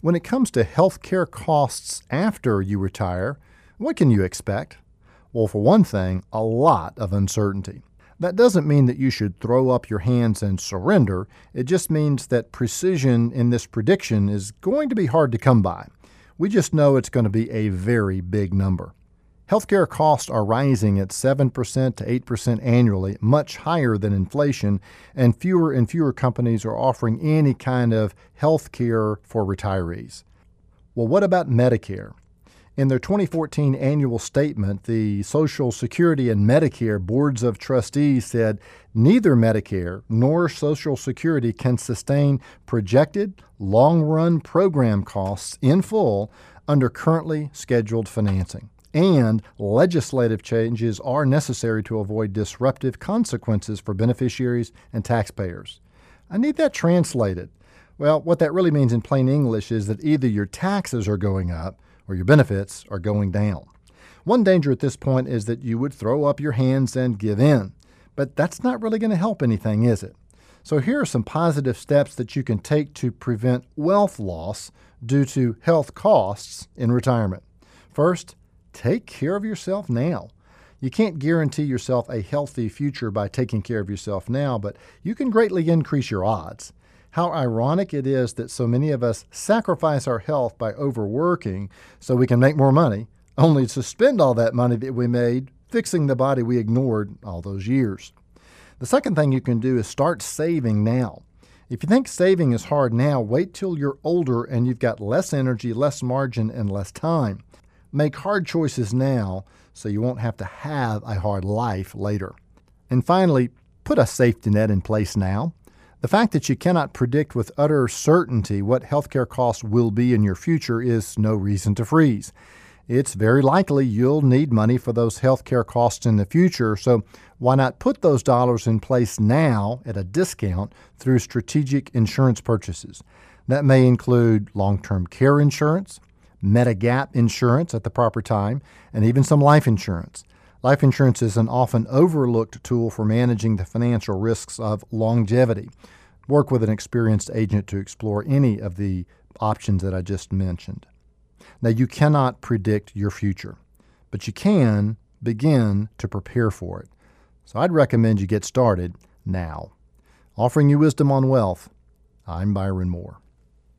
When it comes to health care costs after you retire, what can you expect? Well, for one thing, a lot of uncertainty. That doesn't mean that you should throw up your hands and surrender. It just means that precision in this prediction is going to be hard to come by. We just know it's going to be a very big number. Healthcare costs are rising at 7% to 8% annually, much higher than inflation, and fewer companies are offering any kind of healthcare for retirees. Well, what about Medicare? In their 2014 annual statement, the Social Security and Medicare Boards of Trustees said neither Medicare nor Social Security can sustain projected long-run program costs in full under currently scheduled financing, and legislative changes are necessary to avoid disruptive consequences for beneficiaries and taxpayers. I need that translated. Well, what that really means in plain English is that either your taxes are going up or your benefits are going down. One danger at this point is that you would throw up your hands and give in, but that's not really going to help anything, is it? So here are some positive steps that you can take to prevent wealth loss due to health costs in retirement. First, take care of yourself now. You can't guarantee yourself a healthy future by taking care of yourself now, but you can greatly increase your odds. How ironic it is that so many of us sacrifice our health by overworking so we can make more money, only to spend all that money that we made fixing the body we ignored all those years. The second thing you can do is start saving now. If you think saving is hard now, wait till you're older and you've got less energy, less margin, and less time. Make hard choices now so you won't have to have a hard life later. And finally, put a safety net in place now. The fact that you cannot predict with utter certainty what healthcare costs will be in your future is no reason to freeze. It's very likely you'll need money for those healthcare costs in the future, so why not put those dollars in place now at a discount through strategic insurance purchases? That may include long-term care insurance, Medigap insurance at the proper time, and even some life insurance. Life insurance is an often overlooked tool for managing the financial risks of longevity. Work with an experienced agent to explore any of the options that I just mentioned. Now, you cannot predict your future, but you can begin to prepare for it. So I'd recommend you get started now. Offering you wisdom on wealth, I'm Byron Moore.